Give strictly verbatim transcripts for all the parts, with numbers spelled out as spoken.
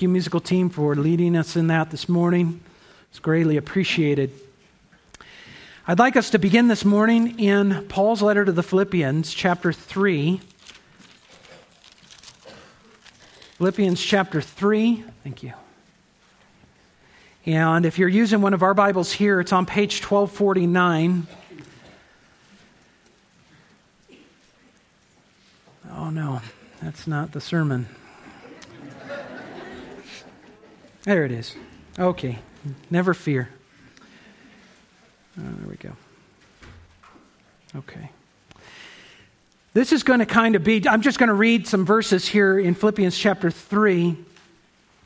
Thank you, musical team, for leading us in that this morning. It's greatly appreciated. I'd like us to begin this morning in Paul's letter to the Philippians, chapter three. Philippians chapter three. Thank you. And if you're using one of our Bibles here, it's on page twelve forty-nine. Oh no, that's not the sermon. There it is. Okay, never fear. Oh, there we go. Okay. This is going to kind of be, I'm just going to read some verses here in Philippians chapter three,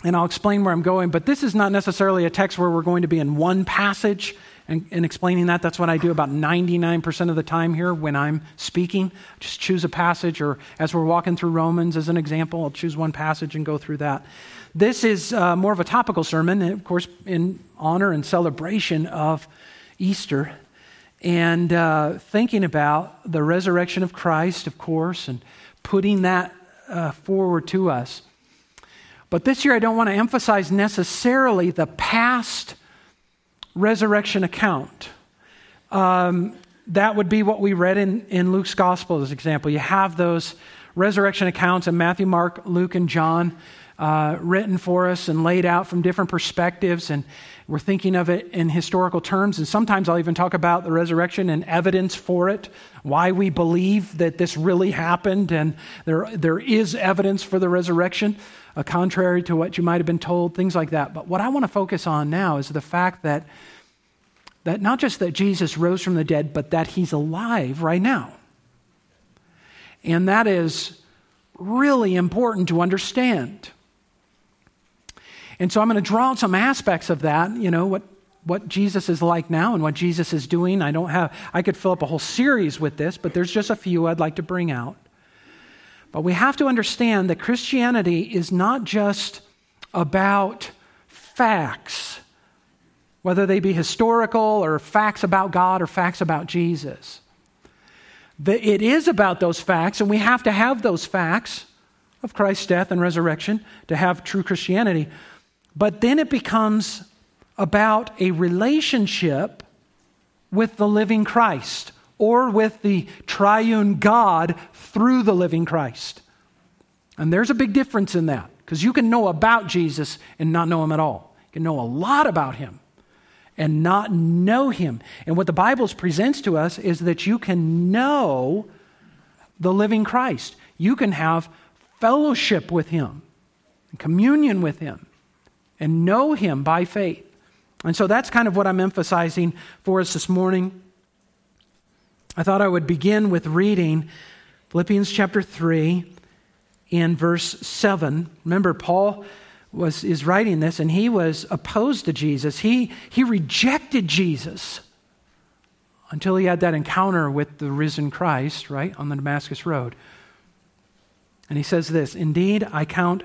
and I'll explain where I'm going, but this is not necessarily a text where we're going to be in one passage and, and explaining that. That's what I do about ninety-nine percent of the time here when I'm speaking. Just choose a passage, or as we're walking through Romans as an example, I'll choose one passage and go through that. This is uh, more of a topical sermon, of course, in honor and celebration of Easter, and uh, thinking about the resurrection of Christ, of course, and putting that uh, forward to us. But this year, I don't want to emphasize necessarily the past resurrection account. Um, that would be what we read in, in Luke's gospel, as an example. You have those resurrection accounts in Matthew, Mark, Luke, and John, Uh, written for us and laid out from different perspectives, and we're thinking of it in historical terms, and sometimes I'll even talk about the resurrection and evidence for it, why we believe that this really happened, and there there is evidence for the resurrection, uh, contrary to what you might have been told, things like that. But what I want to focus on now is the fact that that not just that Jesus rose from the dead, but that he's alive right now. And that is really important to understand. And so I'm going to draw out some aspects of that, you know, what, what Jesus is like now and what Jesus is doing. I don't have, I could fill up a whole series with this, but there's just a few I'd like to bring out. But we have to understand that Christianity is not just about facts, whether they be historical or facts about God or facts about Jesus. That it is about those facts, and we have to have those facts of Christ's death and resurrection to have true Christianity. But then it becomes about a relationship with the living Christ, or with the triune God through the living Christ. And there's a big difference in that, because you can know about Jesus and not know him at all. You can know a lot about him and not know him. And what the Bible presents to us is that you can know the living Christ. You can have fellowship with him, communion with him, and know him by faith. And so that's kind of what I'm emphasizing for us this morning. I thought I would begin with reading Philippians chapter three and verse seven. Remember, Paul was is writing this, and he was opposed to Jesus. He, he rejected Jesus until he had that encounter with the risen Christ, right, on the Damascus Road. And he says this, indeed, I count,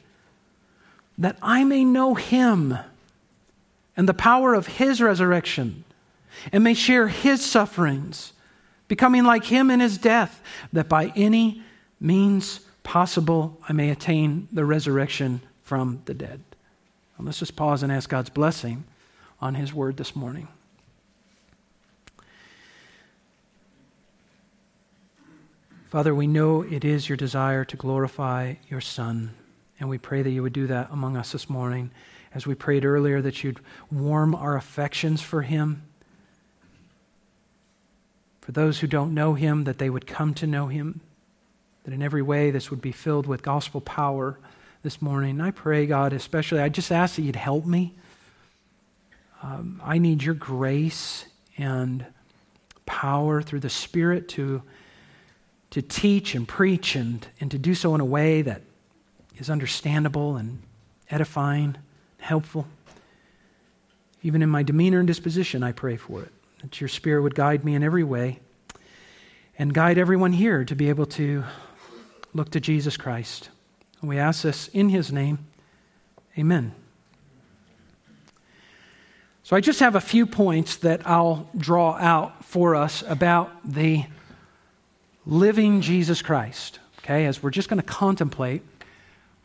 that I may know him and the power of his resurrection, and may share his sufferings, becoming like him in his death, that by any means possible I may attain the resurrection from the dead. And let's just pause and ask God's blessing on his word this morning. Father, we know it is your desire to glorify your Son, and we pray that you would do that among us this morning. As we prayed earlier, that you'd warm our affections for him. For those who don't know him, that they would come to know him. That in every way this would be filled with gospel power this morning. And I pray, God, especially, I just ask that you'd help me. Um, I need your grace and power through the Spirit to to teach and preach and, and to do so in a way that is understandable and edifying, helpful. Even in my demeanor and disposition, I pray for it, that your Spirit would guide me in every way and guide everyone here to be able to look to Jesus Christ. And we ask this in his name. Amen. So I just have a few points that I'll draw out for us about the living Jesus Christ, okay, as we're just going to contemplate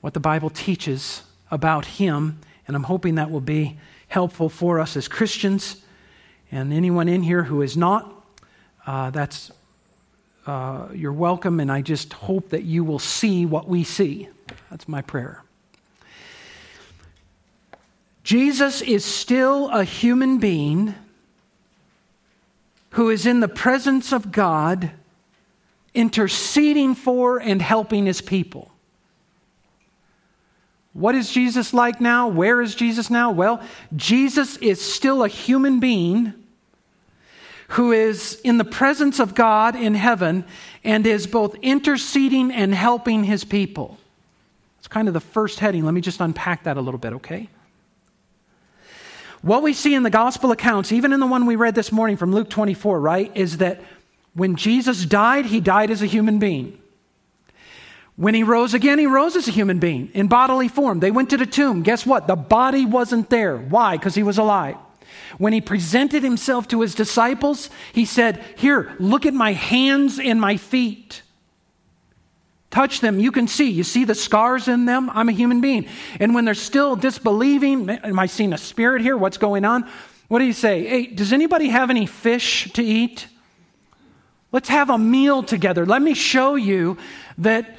what the Bible teaches about him, and I'm hoping that will be helpful for us as Christians and anyone in here who is not. Uh, that's uh, you're welcome, and I just hope that you will see what we see. That's my prayer. Jesus is still a human being who is in the presence of God, interceding for and helping his people. What is Jesus like now? Where is Jesus now? Well, Jesus is still a human being who is in the presence of God in heaven and is both interceding and helping his people. It's kind of the first heading. Let me just unpack that a little bit, okay? What we see in the gospel accounts, even in the one we read this morning from Luke twenty-four, right, is that when Jesus died, he died as a human being. When he rose again, he rose as a human being in bodily form. They went to the tomb. Guess what? The body wasn't there. Why? Because he was alive. When he presented himself to his disciples, he said, "Here, look at my hands and my feet. Touch them. You can see. You see the scars in them? I'm a human being." And when they're still disbelieving, am I seeing a spirit here? What's going on? What do you say? Hey, does anybody have any fish to eat? Let's have a meal together. Let me show you that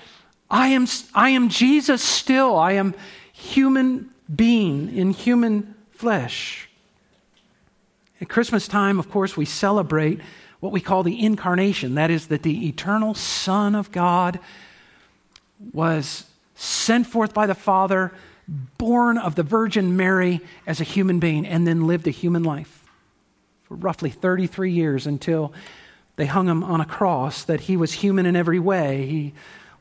I am I am Jesus still. I am human being in human flesh. At Christmas time, of course, we celebrate what we call the incarnation. That is, that the eternal Son of God was sent forth by the Father, born of the Virgin Mary as a human being, and then lived a human life for roughly thirty-three years until they hung him on a cross, that he was human in every way. He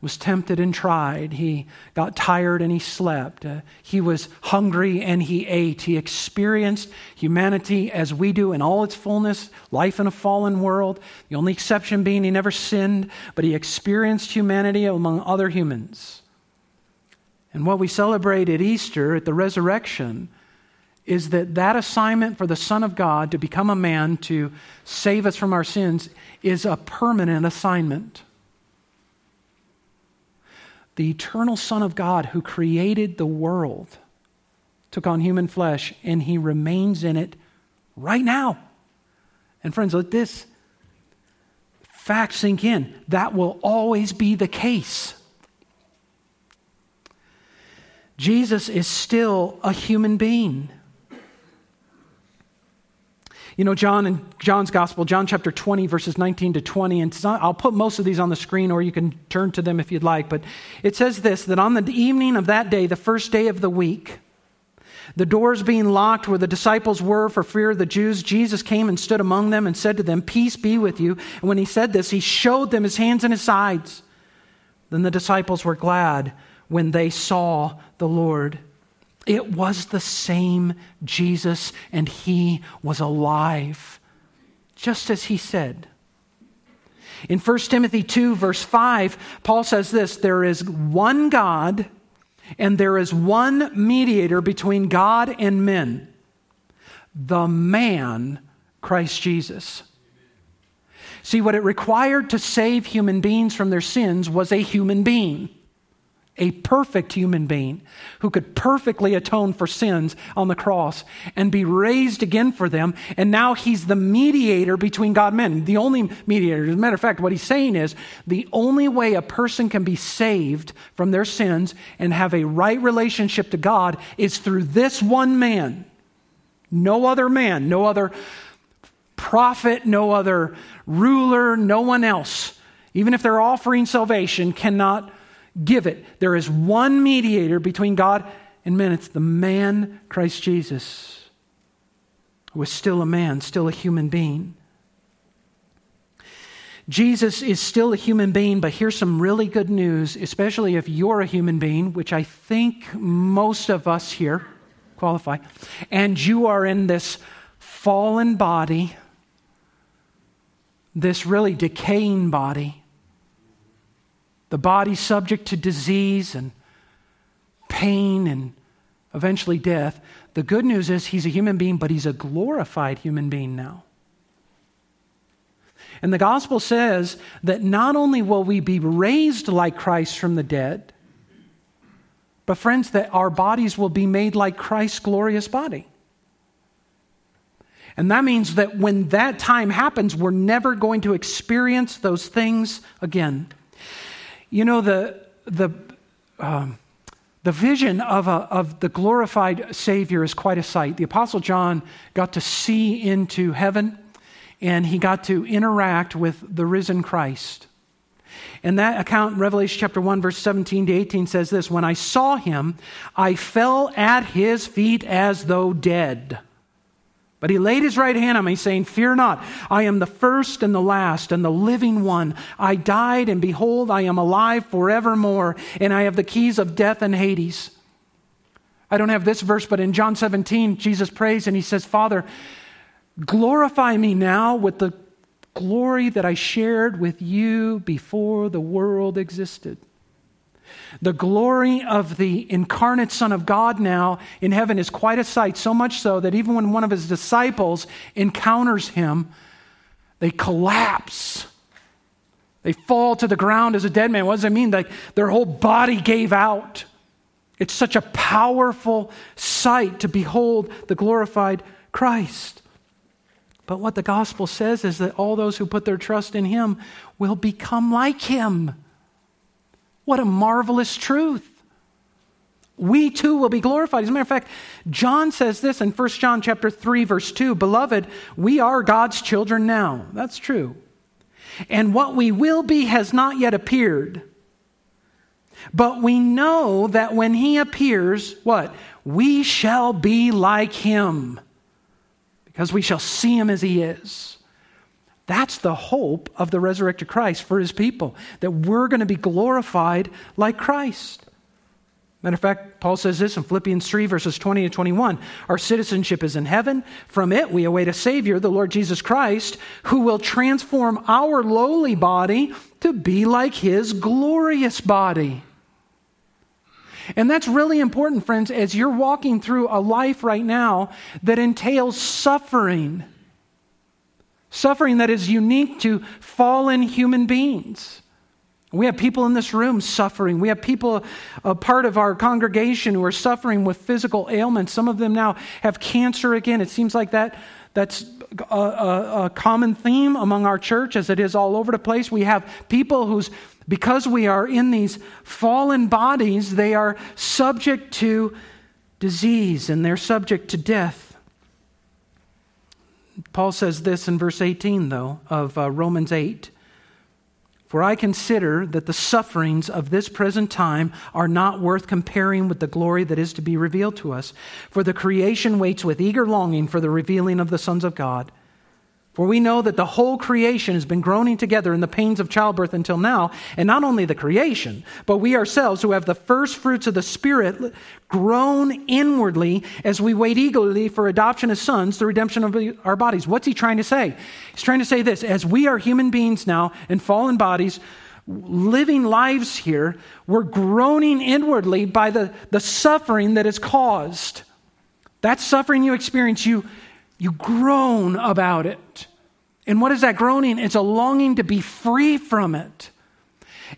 was tempted and tried. He got tired and he slept. Uh, he was hungry and he ate. He experienced humanity as we do in all its fullness, life in a fallen world. The only exception being he never sinned, but he experienced humanity among other humans. And what we celebrate at Easter, at the resurrection, is that that assignment for the Son of God to become a man to save us from our sins is a permanent assignment. The eternal Son of God who created the world took on human flesh, and he remains in it right now. And friends, let this fact sink in. That will always be the case. Jesus is still a human being. You know, John in John's Gospel, John chapter twenty, verses nineteen to twenty, and not, I'll put most of these on the screen, or you can turn to them if you'd like, but it says this, that on the evening of that day, the first day of the week, the doors being locked where the disciples were for fear of the Jews, Jesus came and stood among them and said to them, "Peace be with you." And when he said this, he showed them his hands and his sides. Then the disciples were glad when they saw the Lord. It was the same Jesus, and he was alive, just as he said. In First Timothy two, verse five, Paul says this, "There is one God, and there is one mediator between God and men, the man, Christ Jesus." See, what it required to save human beings from their sins was a human being. A perfect human being who could perfectly atone for sins on the cross and be raised again for them. And now he's the mediator between God and men, the only mediator. As a matter of fact, what he's saying is the only way a person can be saved from their sins and have a right relationship to God is through this one man. No other man, no other prophet, no other ruler, no one else, even if they're offering salvation, cannot give it. There is one mediator between God and men. It's the man, Christ Jesus, who is still a man, still a human being. Jesus is still a human being, but here's some really good news, especially if you're a human being, which I think most of us here qualify, and you are in this fallen body, this really decaying body, the body subject to disease and pain and eventually death. The good news is he's a human being, but he's a glorified human being now. And the gospel says that not only will we be raised like Christ from the dead, but friends, that our bodies will be made like Christ's glorious body. And that means that when that time happens, we're never going to experience those things again. You know, the the um, the vision of a, of the glorified Savior is quite a sight. The Apostle John got to see into heaven, and he got to interact with the risen Christ. And that account in Revelation chapter one, verse seventeen to eighteen says this: "When I saw him, I fell at his feet as though dead. But he laid his right hand on me, saying, 'Fear not, I am the first and the last and the living one. I died, and behold, I am alive forevermore, and I have the keys of death and Hades.'" I don't have this verse, but in John seventeen, Jesus prays and he says, "Father, glorify me now with the glory that I shared with you before the world existed." The glory of the incarnate Son of God now in heaven is quite a sight, so much so that even when one of his disciples encounters him, they collapse. They fall to the ground as a dead man. What does it mean? Like their whole body gave out. It's such a powerful sight to behold the glorified Christ. But what the gospel says is that all those who put their trust in him will become like him. What a marvelous truth. We too will be glorified. As a matter of fact, John says this in First John chapter three, verse two, "Beloved, we are God's children now." That's true. "And what we will be has not yet appeared. But we know that when he appears," what? "We shall be like him, because we shall see him as he is." That's the hope of the resurrected Christ for his people, that we're going to be glorified like Christ. Matter of fact, Paul says this in Philippians three, verses twenty to twenty-one, "Our citizenship is in heaven. From it we await a Savior, the Lord Jesus Christ, who will transform our lowly body to be like his glorious body." And that's really important, friends, as you're walking through a life right now that entails suffering. Suffering that is unique to fallen human beings. We have people in this room suffering. We have people, a part of our congregation, who are suffering with physical ailments. Some of them now have cancer again. It seems like that that's a, a, a common theme among our church, as it is all over the place. We have people who's Because we are in these fallen bodies, they are subject to disease and they're subject to death. Paul says this in verse eighteen, though, of uh, Romans eight. "For I consider that the sufferings of this present time are not worth comparing with the glory that is to be revealed to us. For the creation waits with eager longing for the revealing of the sons of God. For we know that the whole creation has been groaning together in the pains of childbirth until now, and not only the creation, but we ourselves who have the first fruits of the Spirit groan inwardly as we wait eagerly for adoption as sons, the redemption of our bodies." What's he trying to say? He's trying to say this: as we are human beings now in fallen bodies, living lives here, we're groaning inwardly by the, the suffering that is caused. That suffering you experience, you You groan about it. And what is that groaning? It's a longing to be free from it.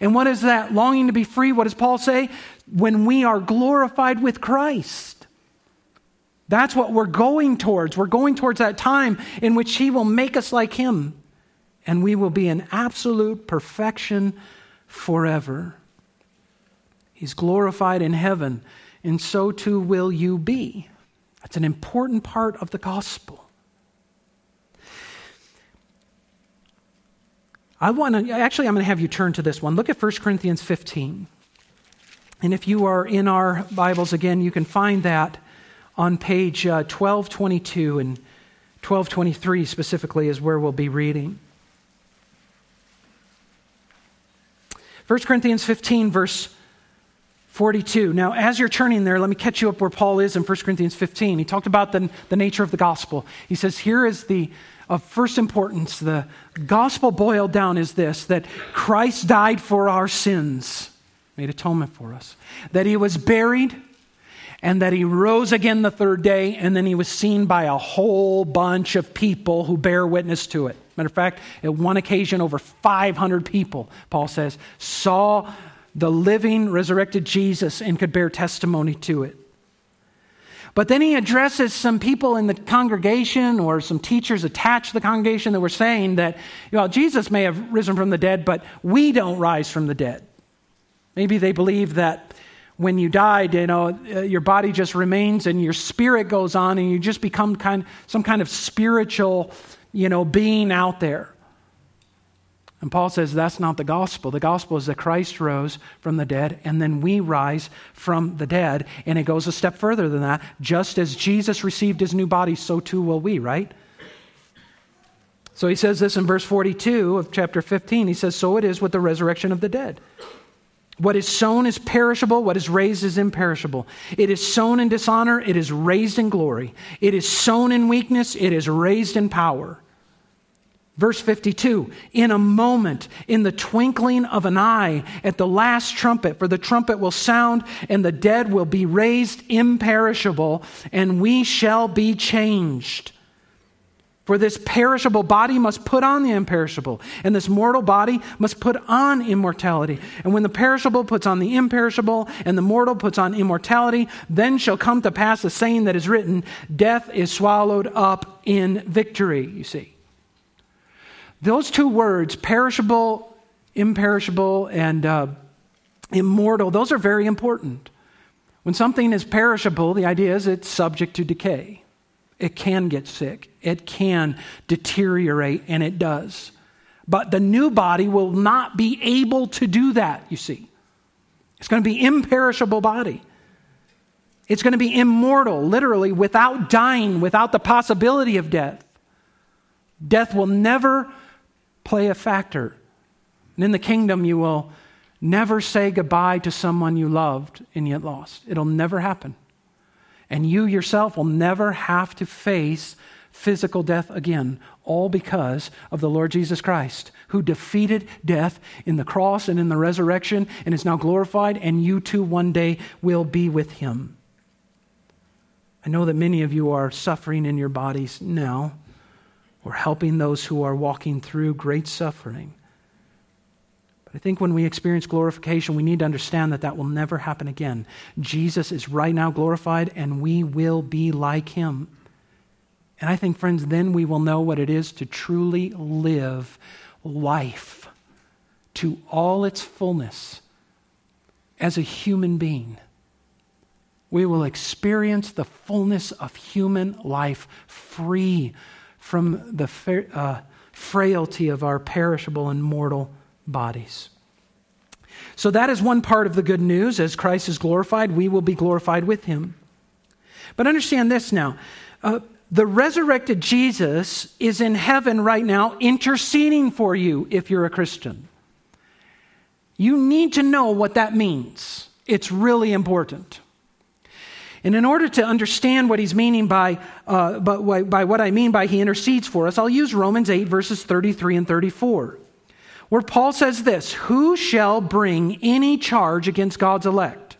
And what is that longing to be free? What does Paul say? When we are glorified with Christ. That's what we're going towards. We're going towards that time in which he will make us like him, and we will be in absolute perfection forever. He's glorified in heaven, and so too will you be. That's an important part of the gospel. I want to, actually, I'm going to have you turn to this one. Look at First Corinthians fifteen. And if you are in our Bibles again, you can find that on page uh, twelve twenty-two and twelve twenty-three specifically is where we'll be reading. First Corinthians fifteen, verse forty-two. Now, as you're turning there, let me catch you up where Paul is in First Corinthians fifteen. He talked about the, the nature of the gospel. He says, here is the, of first importance, the gospel boiled down is this, that Christ died for our sins, made atonement for us, that he was buried, and that he rose again the third day, and then he was seen by a whole bunch of people who bear witness to it. Matter of fact, at one occasion, over five hundred people, Paul says, saw the living, resurrected Jesus and could bear testimony to it. But then he addresses some people in the congregation or some teachers attached to the congregation that were saying that, you know, Jesus may have risen from the dead, but we don't rise from the dead. Maybe they believe that when you died, you know, your body just remains and your spirit goes on and you just become kind, some kind of spiritual, you know, being out there. And Paul says that's not the gospel. The gospel is that Christ rose from the dead and then we rise from the dead. And it goes a step further than that. Just as Jesus received his new body, so too will we, right? So he says this in verse forty-two of chapter fifteen. He says, so it is with the resurrection of the dead. What is sown is perishable, what is raised is imperishable. It is sown in dishonor, it is raised in glory. It is sown in weakness, it is raised in power. Verse fifty-two, in a moment, in the twinkling of an eye, at the last trumpet, for the trumpet will sound, and the dead will be raised imperishable, and we shall be changed. For this perishable body must put on the imperishable, and this mortal body must put on immortality. And when the perishable puts on the imperishable, and the mortal puts on immortality, then shall come to pass the saying that is written, death is swallowed up in victory, you see. Those two words, perishable, imperishable, and uh, immortal, those are very important. When something is perishable, the idea is it's subject to decay. It can get sick, it can deteriorate, and it does. But the new body will not be able to do that, you see. It's going to be imperishable body. It's going to be immortal, literally, without dying, without the possibility of death. Death will never play a factor. And in the kingdom, you will never say goodbye to someone you loved and yet lost. It'll never happen. And you yourself will never have to face physical death again, all because of the Lord Jesus Christ, who defeated death in the cross and in the resurrection and is now glorified, and you too one day will be with him. I know that many of you are suffering in your bodies now, or helping those who are walking through great suffering. I think when we experience glorification, we need to understand that that will never happen again. Jesus is right now glorified, and we will be like him. And I think, friends, then we will know what it is to truly live life to all its fullness as a human being. We will experience the fullness of human life free from the fra- uh, frailty of our perishable and mortal bodies. So that is one part of the good news. As Christ is glorified, we will be glorified with him. But understand this now. Uh, the resurrected Jesus is in heaven right now interceding for you if you're a Christian. You need to know what that means. It's really important. And in order to understand what he's meaning by, uh, by, by what I mean by he intercedes for us, I'll use Romans eight verses thirty-three and thirty-four. Where Paul says this, who shall bring any charge against God's elect?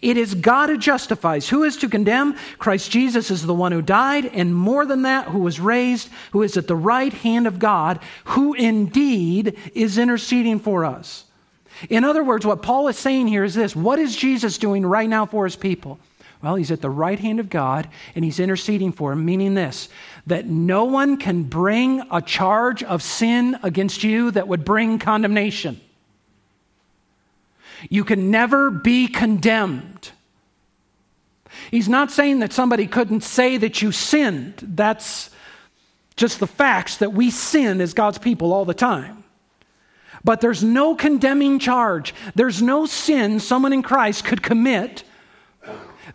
It is God who justifies. Who is to condemn? Christ Jesus is the one who died, and more than that, who was raised, who is at the right hand of God, who indeed is interceding for us. In other words, what Paul is saying here is this, what is Jesus doing right now for his people? Well, he's at the right hand of God, and he's interceding for him, meaning this, that no one can bring a charge of sin against you that would bring condemnation. You can never be condemned. He's not saying that somebody couldn't say that you sinned. That's just the facts that we sin as God's people all the time. But there's no condemning charge. There's no sin someone in Christ could commit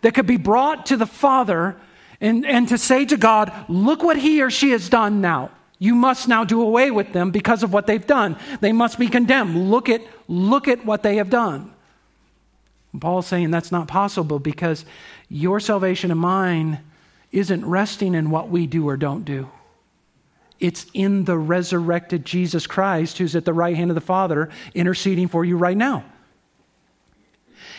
that could be brought to the Father and, and to say to God, look what he or she has done now. You must now do away with them because of what they've done. They must be condemned. Look at, look at what they have done. And Paul's saying that's not possible because your salvation and mine isn't resting in what we do or don't do. It's in the resurrected Jesus Christ who's at the right hand of the Father interceding for you right now.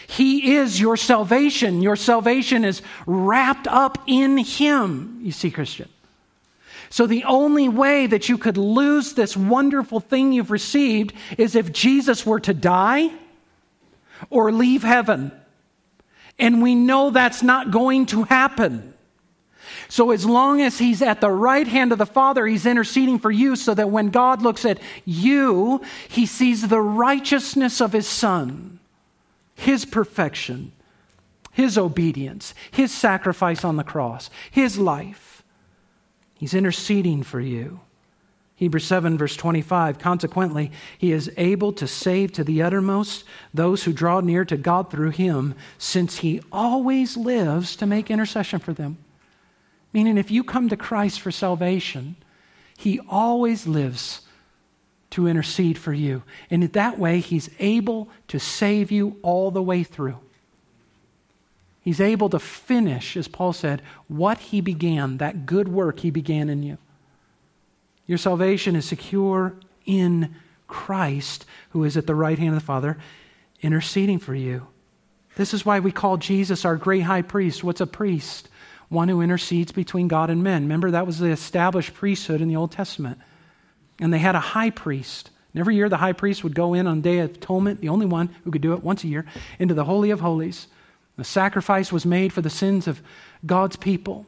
He is your salvation. Your salvation is wrapped up in Him, you see, Christian. So the only way that you could lose this wonderful thing you've received is if Jesus were to die or leave heaven. And we know that's not going to happen. So as long as He's at the right hand of the Father, He's interceding for you so that when God looks at you, He sees the righteousness of His Son, His perfection, His obedience, His sacrifice on the cross, His life. He's interceding for you. Hebrews seven, verse twenty-five, consequently, He is able to save to the uttermost those who draw near to God through Him, since He always lives to make intercession for them. Meaning if you come to Christ for salvation, He always lives to intercede for you. And in that way, He's able to save you all the way through. He's able to finish, as Paul said, what He began, that good work He began in you. Your salvation is secure in Christ, who is at the right hand of the Father, interceding for you. This is why we call Jesus our great high priest. What's a priest? One who intercedes between God and men. Remember, that was the established priesthood in the Old Testament. And they had a high priest. And every year the high priest would go in on Day of Atonement, the only one who could do it once a year, into the Holy of Holies. The sacrifice was made for the sins of God's people.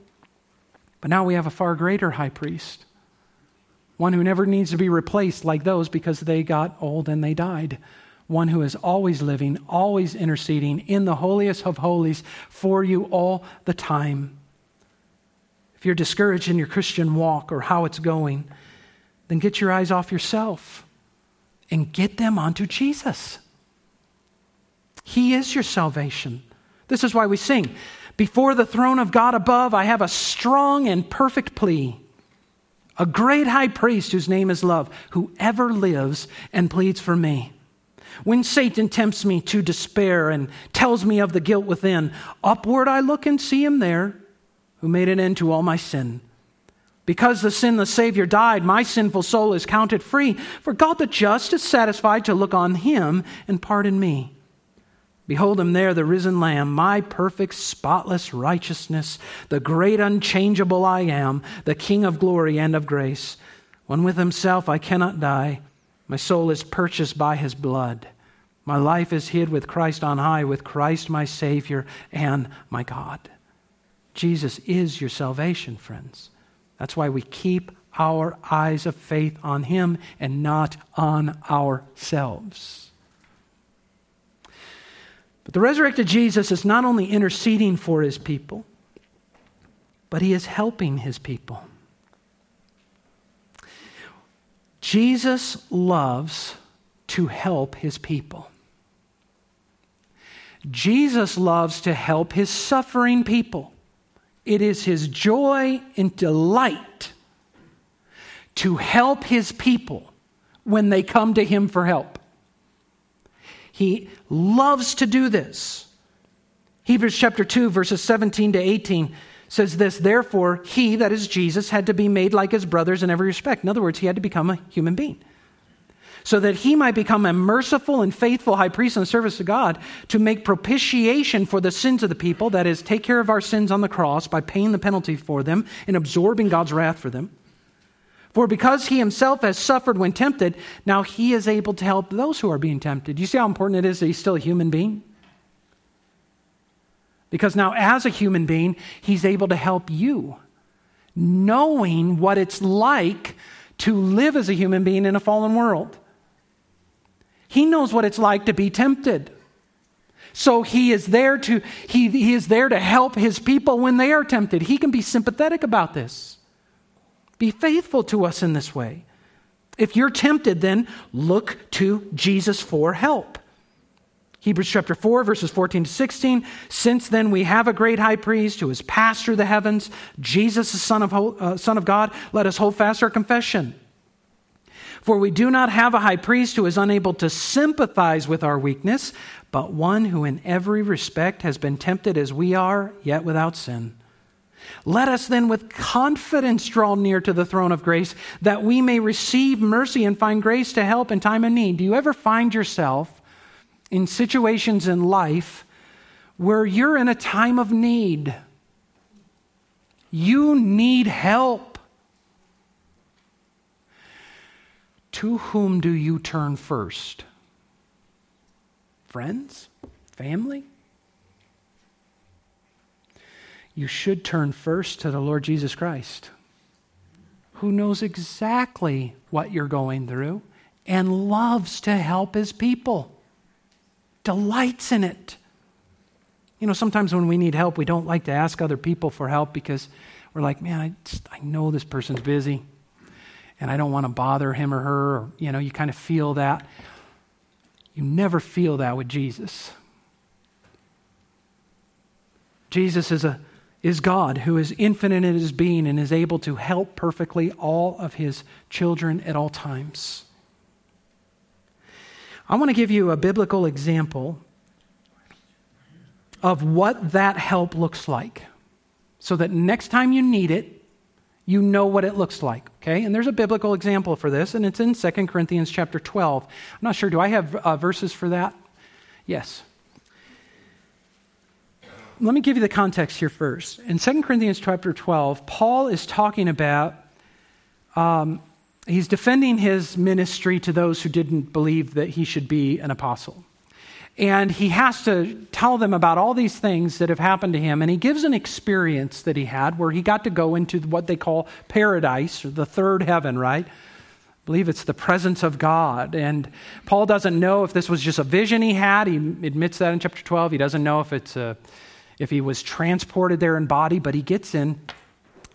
But now we have a far greater high priest, one who never needs to be replaced like those because they got old and they died, one who is always living, always interceding in the holiest of holies for you all the time. If you're discouraged in your Christian walk or how it's going, then get your eyes off yourself and get them onto Jesus. He is your salvation. This is why we sing, before the throne of God above, I have a strong and perfect plea, a great high priest whose name is love, who ever lives and pleads for me. When Satan tempts me to despair and tells me of the guilt within, upward I look and see Him there, who made an end to all my sin. Because the sinless Savior died, my sinful soul is counted free. For God the just is satisfied to look on Him and pardon me. Behold Him there, the risen Lamb, my perfect, spotless righteousness, the great, unchangeable I am, the King of glory and of grace. One with Himself I cannot die. My soul is purchased by His blood. My life is hid with Christ on high, with Christ my Savior and my God. Jesus is your salvation, friends. That's why we keep our eyes of faith on Him and not on ourselves. But the resurrected Jesus is not only interceding for His people, but He is helping His people. Jesus loves to help His people. Jesus loves to help His suffering people. It is His joy and delight to help His people when they come to Him for help. He loves to do this. Hebrews chapter two, verses seventeen to eighteen says this, therefore, He, that is Jesus, had to be made like His brothers in every respect. In other words, He had to become a human being so that He might become a merciful and faithful high priest in the service of God to make propitiation for the sins of the people, that is, take care of our sins on the cross by paying the penalty for them and absorbing God's wrath for them. For because He Himself has suffered when tempted, now He is able to help those who are being tempted. You see how important it is that He's still a human being? Because now as a human being, He's able to help you, knowing what it's like to live as a human being in a fallen world. He knows what it's like to be tempted. So he is there to, he, he is there to help His people when they are tempted. He can be sympathetic about this. Be faithful to us in this way. If you're tempted, then look to Jesus for help. Hebrews chapter four, verses fourteen to sixteen. Since then we have a great high priest who has passed through the heavens, Jesus, the Son of, uh, Son of God. Let us hold fast our confession. For we do not have a high priest who is unable to sympathize with our weakness, but one who in every respect has been tempted as we are, yet without sin. Let us then with confidence draw near to the throne of grace, that we may receive mercy and find grace to help in time of need. Do you ever find yourself in situations in life where you're in a time of need? You need help. To whom do you turn first? Friends? Family? You should turn first to the Lord Jesus Christ, who knows exactly what you're going through and loves to help his people. Delights in it. You know, sometimes when we need help, we don't like to ask other people for help because we're like, man, I, just, I know this person's busy and I don't want to bother him or her. Or, you know, you kind of feel that. You never feel that with Jesus. Jesus is, a, is God who is infinite in his being and is able to help perfectly all of his children at all times. I want to give you a biblical example of what that help looks like so that next time you need it, you know what it looks like, okay? And there's a biblical example for this, and it's in Second Corinthians chapter twelve. I'm not sure, do I have uh, verses for that? Yes. Let me give you the context here first. In Second Corinthians chapter twelve, Paul is talking about... Um, He's defending his ministry to those who didn't believe that he should be an apostle. And he has to tell them about all these things that have happened to him. And he gives an experience that he had where he got to go into what they call paradise, or the third heaven, right? I believe it's the presence of God. And Paul doesn't know if this was just a vision he had. He admits that in chapter twelve. He doesn't know if it's a, if he was transported there in body, but he gets in.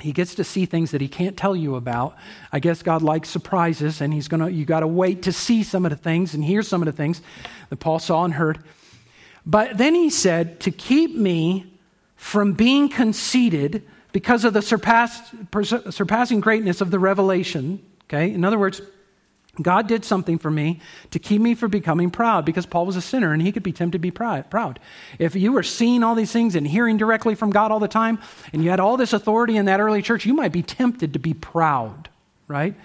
He gets to see things that he can't tell you about. I guess God likes surprises, and he's gonna. You got to wait to see some of the things and hear some of the things that Paul saw and heard. But then he said, to keep me from being conceited because of the surpass, surpassing greatness of the revelation. Okay, in other words, God did something for me to keep me from becoming proud, because Paul was a sinner and he could be tempted to be proud. If you were seeing all these things and hearing directly from God all the time, and you had all this authority in that early church, you might be tempted to be proud, right?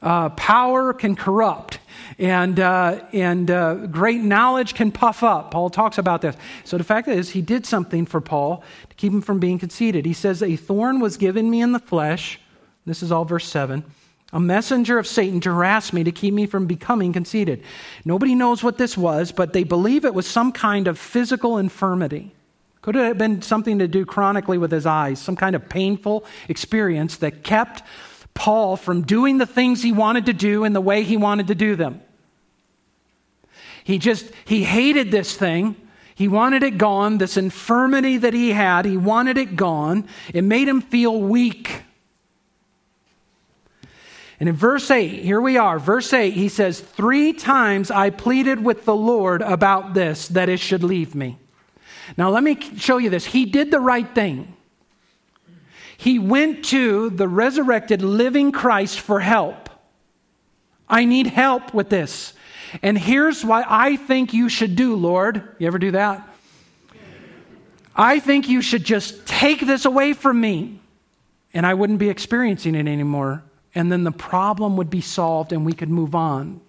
Uh, power can corrupt, and uh, and uh, great knowledge can puff up. Paul talks about this. So the fact is, he did something for Paul to keep him from being conceited. He says, a thorn was given me in the flesh. This is all verse seven. A messenger of Satan to harass me, to keep me from becoming conceited. Nobody knows what this was, but they believe it was some kind of physical infirmity. Could it have been something to do chronically with his eyes, some kind of painful experience that kept Paul from doing the things he wanted to do in the way he wanted to do them. He just, he hated this thing. He wanted it gone, this infirmity that he had. He wanted it gone. It made him feel weak. And in verse eight, here we are, verse eight, he says, three times I pleaded with the Lord about this, that it should leave me. Now let me show you this. He did the right thing. He went to the resurrected living Christ for help. I need help with this. And here's what I think you should do, Lord. You ever do that? I think you should just take this away from me, and I wouldn't be experiencing it anymore. And then the problem would be solved and we could move on.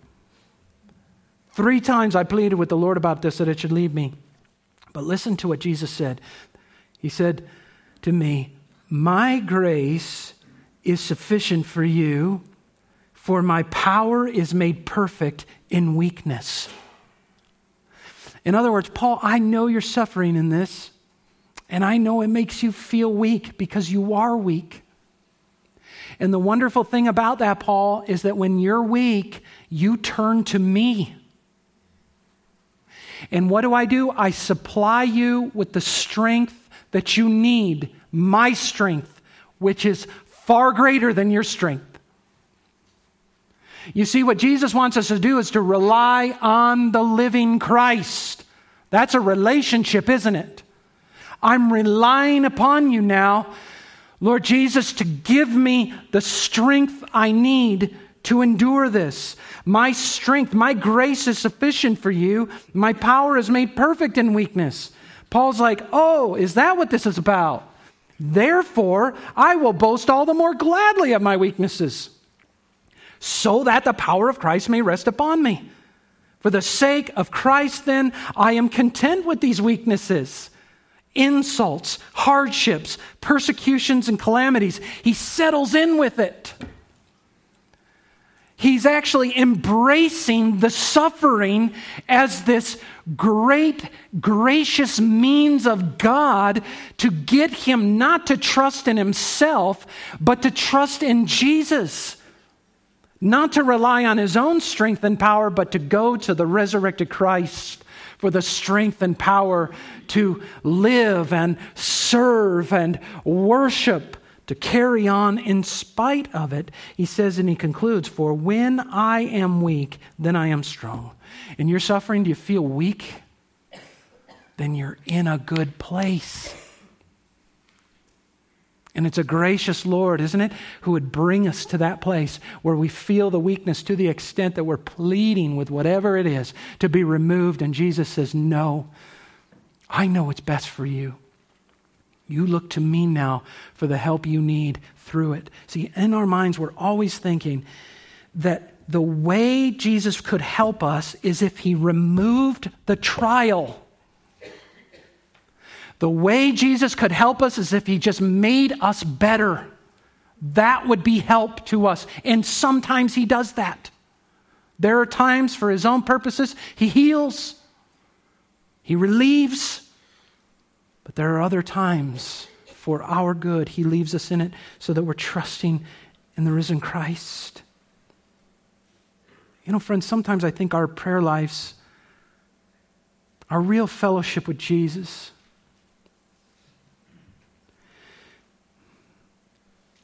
Three times I pleaded with the Lord about this, that it should leave me. But listen to what Jesus said. He said to me, my grace is sufficient for you, for my power is made perfect in weakness. In other words, Paul, I know you're suffering in this, and I know it makes you feel weak because you are weak. And the wonderful thing about that, Paul, is that when you're weak, you turn to me. And what do I do? I supply you with the strength that you need, my strength, which is far greater than your strength. You see, what Jesus wants us to do is to rely on the living Christ, That's a relationship, isn't it? I'm relying upon you now, Lord Jesus, to give me the strength I need to endure this. My strength, my grace is sufficient for you. My power is made perfect in weakness. Paul's like, oh, is that what this is about? Therefore, I will boast all the more gladly of my weaknesses, so that the power of Christ may rest upon me. For the sake of Christ, then, I am content with these weaknesses, insults, hardships, persecutions, and calamities. He settles in with it. He's actually embracing the suffering as this great, gracious means of God to get him not to trust in himself, but to trust in Jesus. Not to rely on his own strength and power, but to go to the resurrected Christ for the strength and power to live and serve and worship, to carry on in spite of it. He says, and he concludes, for when I am weak, then I am strong. In your suffering, do you feel weak? Then you're in a good place. And it's a gracious Lord, isn't it, who would bring us to that place where we feel the weakness to the extent that we're pleading with whatever it is to be removed. And Jesus says, no, I know what's best for you. You look to me now for the help you need through it. See, in our minds, we're always thinking that the way Jesus could help us is if he removed the trial. The way Jesus could help us is if he just made us better. That would be help to us. And sometimes he does that. There are times for his own purposes, he heals, he relieves. But there are other times for our good he leaves us in it so that we're trusting in the risen Christ. You know, friends, sometimes I think our prayer lives, our real fellowship with Jesus,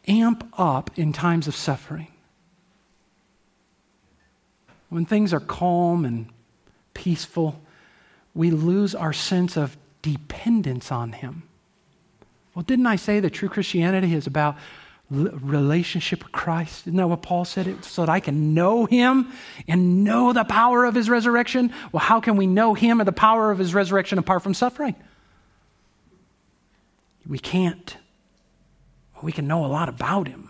amp up in times of suffering. When things are calm and peaceful, we lose our sense of dependence on him. Well, didn't I say that true Christianity is about relationship with Christ? Isn't that what Paul said? It's so that I can know him and know the power of his resurrection. Well, how can we know him or the power of his resurrection apart from suffering? We can't. We can know a lot about him,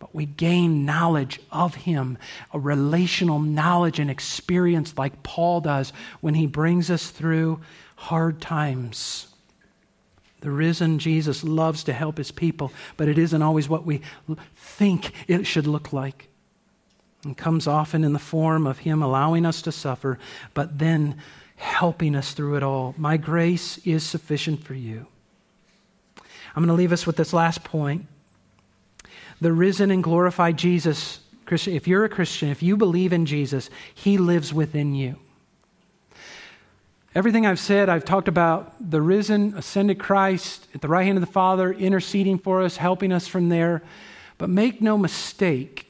but we gain knowledge of him, a relational knowledge and experience like Paul does when he brings us through hard times. The risen Jesus loves to help his people, but it isn't always what we think it should look like. It comes often in the form of him allowing us to suffer, but then helping us through it all. My grace is sufficient for you. I'm going to leave us with this last point. The risen and glorified Jesus, if you're a Christian, if you believe in Jesus, he lives within you. Everything I've said, I've talked about the risen, ascended Christ at the right hand of the Father, interceding for us, helping us from there. But make no mistake,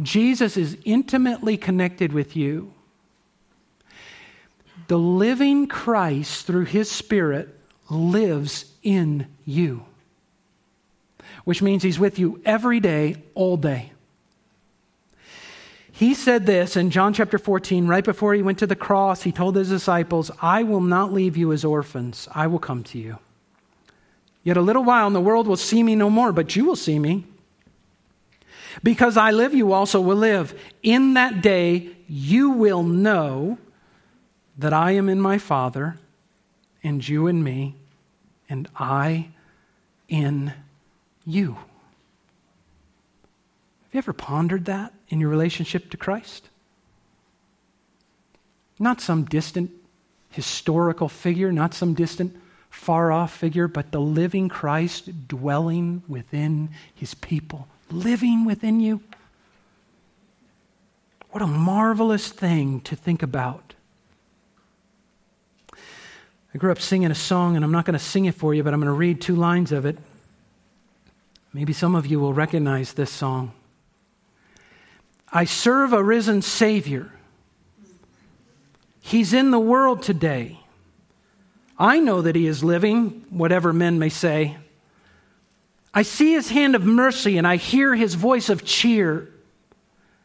Jesus is intimately connected with you. The living Christ, through his Spirit, lives in you, which means he's with you every day, all day. He said this in John chapter fourteen, right before he went to the cross. He told his disciples, I will not leave you as orphans. I will come to you. Yet a little while and the world will see me no more, but you will see me. Because I live, you also will live. In that day, you will know that I am in my Father, and you in me, and I in you. Have you ever pondered that in your relationship to Christ? Not some distant historical figure, not some distant far-off figure, but the living Christ dwelling within his people, living within you. What a marvelous thing to think about. I grew up singing a song, and I'm not going to sing it for you, but I'm going to read two lines of it. Maybe some of you will recognize this song. I serve a risen Savior. He's in the world today. I know that he is living, whatever men may say. I see his hand of mercy and I hear his voice of cheer.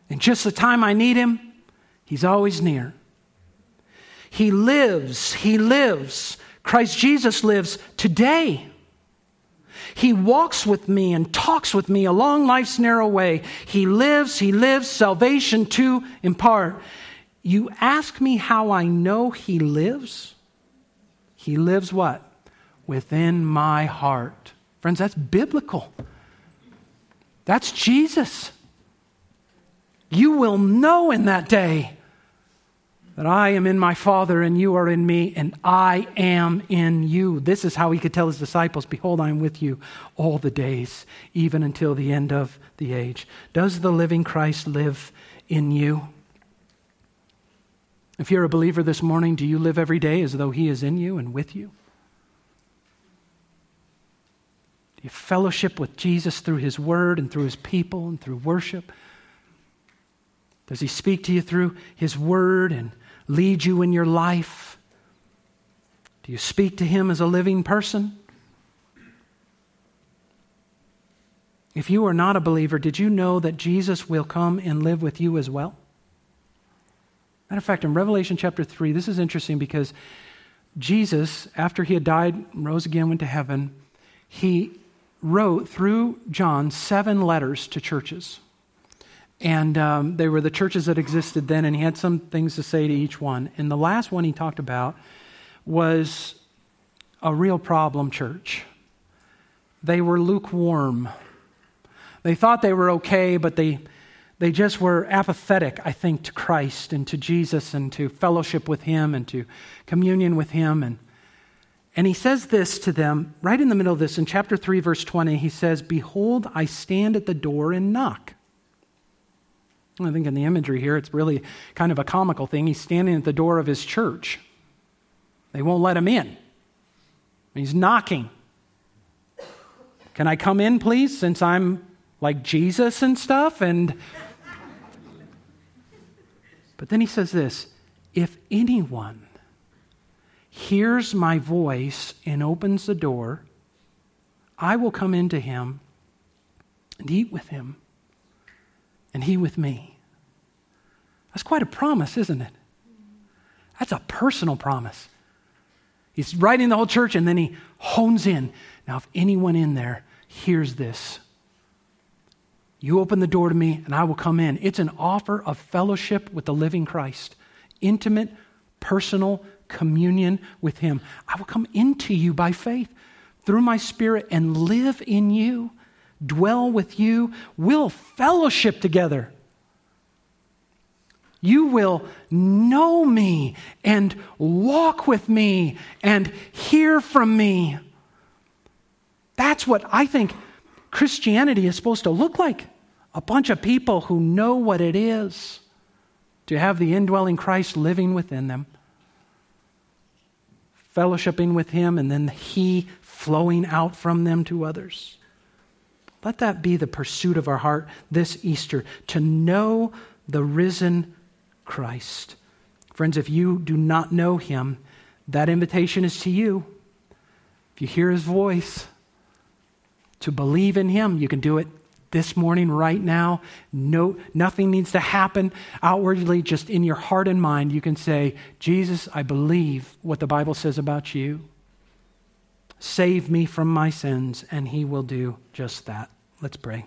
And just the time I need him, he's always near. He lives, he lives. Christ Jesus lives today. He walks with me and talks with me along life's narrow way. He lives, he lives, salvation to impart. You ask me how I know he lives? He lives what? Within my heart. Friends, that's biblical. That's Jesus. You will know in that day that I am in my Father and you are in me and I am in you. This is how he could tell his disciples, behold, I am with you all the days, even until the end of the age. Does the living Christ live in you? If you're a believer this morning, do you live every day as though he is in you and with you? Do you fellowship with Jesus through his word and through his people and through worship? Does he speak to you through his word and lead you in your life? Do you speak to him as a living person? If you are not a believer, did you know that Jesus will come and live with you as well? Matter of fact, in Revelation chapter three, this is interesting because Jesus, after he had died, rose again, went to heaven, he wrote through John seven letters to churches. And um, they were the churches that existed then, and he had some things to say to each one. And the last one he talked about was a real problem church. They were lukewarm. They thought they were okay, but they they just were apathetic, I think, to Christ and to Jesus and to fellowship with him and to communion with him. And, and he says this to them, right in the middle of this, in chapter three, verse twenty, he says, behold, I stand at the door and knock. I think in the imagery here, it's really kind of a comical thing. He's standing at the door of his church. They won't let him in. He's knocking. Can I come in, please, since I'm like Jesus and stuff? And But then he says this, if anyone hears my voice and opens the door, I will come into him and eat with him, and he with me. That's quite a promise, isn't it? That's a personal promise. He's writing the whole church and then he hones in. Now, if anyone in there hears this, you open the door to me and I will come in. It's an offer of fellowship with the living Christ, intimate, personal communion with him. I will come into you by faith through my Spirit and live in you. Dwell with you, we'll fellowship together. You will know me and walk with me and hear from me. That's what I think Christianity is supposed to look like. A bunch of people who know what it is to have the indwelling Christ living within them, fellowshipping with him, and then he flowing out from them to others. Let that be the pursuit of our heart this Easter, to know the risen Christ. Friends, if you do not know him, that invitation is to you. If you hear his voice, to believe in him, you can do it this morning, right now. No, nothing needs to happen outwardly, just in your heart and mind. You can say, Jesus, I believe what the Bible says about you. Save me from my sins, and he will do just that. Let's pray.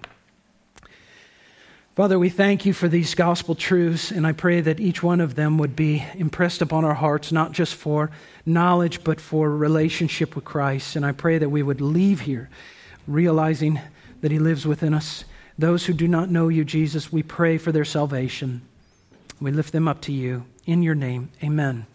Father, we thank you for these gospel truths, and I pray that each one of them would be impressed upon our hearts, not just for knowledge, but for relationship with Christ. And I pray that we would leave here realizing that he lives within us. Those who do not know you, Jesus, we pray for their salvation. We lift them up to you. In your name, amen.